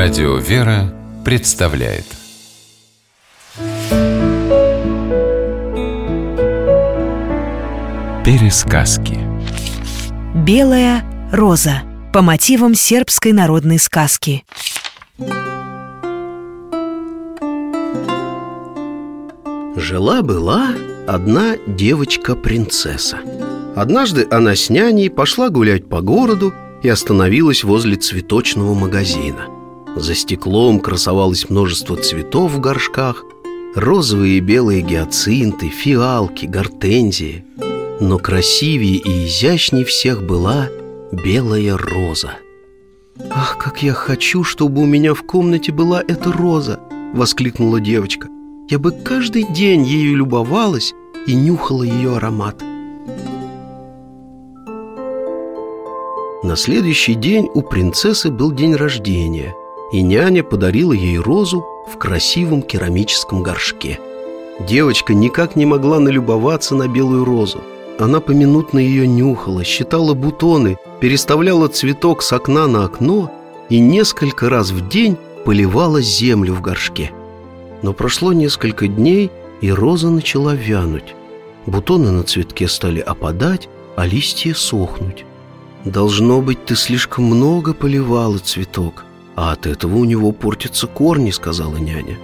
Радио «Вера» представляет пересказки. «Белая роза» по мотивам сербской народной сказки. Жила-была одна девочка-принцесса. Однажды она с няней пошла гулять по городу и остановилась возле цветочного магазина. За стеклом красовалось множество цветов в горшках: розовые и белые гиацинты, фиалки, гортензии. Но красивее и изящней всех была белая роза. «Ах, как я хочу, чтобы у меня в комнате была эта роза!» — воскликнула девочка. «Я бы каждый день ею любовалась и нюхала ее аромат». На следующий день у принцессы был день рождения, и няня подарила ей розу в красивом керамическом горшке. Девочка никак не могла налюбоваться на белую розу. Она поминутно ее нюхала, считала бутоны, переставляла цветок с окна на окно и несколько раз в день поливала землю в горшке. Но прошло несколько дней, и роза начала вянуть. Бутоны на цветке стали опадать, а листья сохнуть. «Должно быть, ты слишком много поливала цветок, а от этого у него портятся корни», — сказала няня.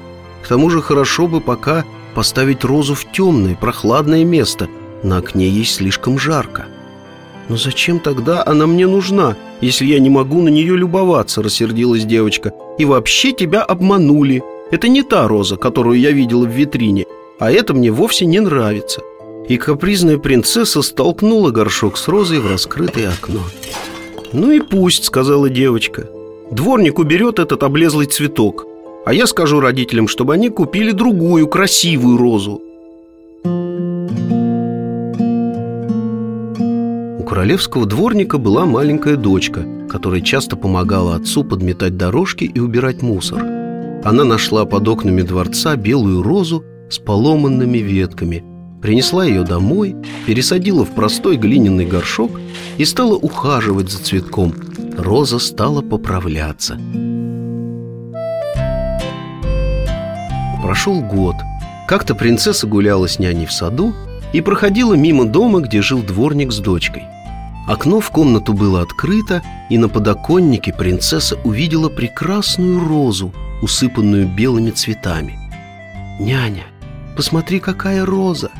«К тому же хорошо бы пока поставить розу в темное, прохладное место. На окне ей слишком жарко». «Но зачем тогда она мне нужна, если я не могу на нее любоваться?» — рассердилась девочка. «И вообще тебя обманули. Это не та роза, которую я видела в витрине, а это мне вовсе не нравится». И капризная принцесса столкнула горшок с розой в раскрытое окно. «Ну и пусть», — сказала девочка. «Дворник уберет этот облезлый цветок, а я скажу родителям, чтобы они купили другую красивую розу». У королевского дворника была маленькая дочка, которая часто помогала отцу подметать дорожки и убирать мусор. Она нашла под окнами дворца белую розу с поломанными ветками, принесла ее домой, пересадила в простой глиняный горшок и стала ухаживать за цветком. Роза стала поправляться. Прошел год. Как-то принцесса гуляла с няней в саду и проходила мимо дома, где жил дворник с дочкой. Окно в комнату было открыто, и на подоконнике принцесса увидела прекрасную розу, усыпанную белыми цветами. «Няня, посмотри, какая роза!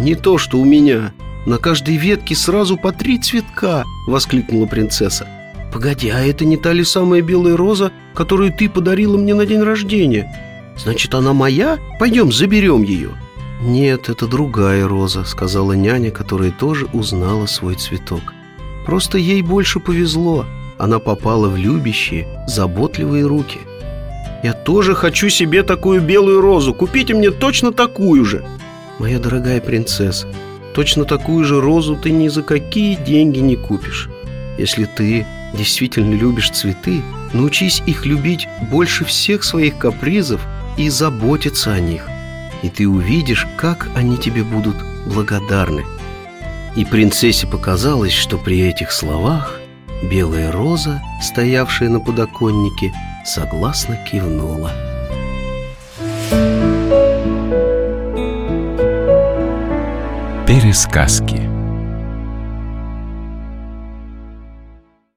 Не то, что у меня. На каждой ветке сразу по 3 цветка!» — воскликнула принцесса. «Погоди, а это не та ли самая белая роза, которую ты подарила мне на день рождения? Значит, она моя? Пойдем, заберем ее!» «Нет, это другая роза», — сказала няня, которая тоже узнала свой цветок. «Просто ей больше повезло. Она попала в любящие, заботливые руки». «Я тоже хочу себе такую белую розу. Купите мне точно такую же!» «Моя дорогая принцесса, точно такую же розу ты ни за какие деньги не купишь. Если ты действительно любишь цветы, научись их любить больше всех своих капризов и заботиться о них. И ты увидишь, как они тебе будут благодарны». И принцессе показалось, что при этих словах белая роза, стоявшая на подоконнике, согласно кивнула. Пересказки.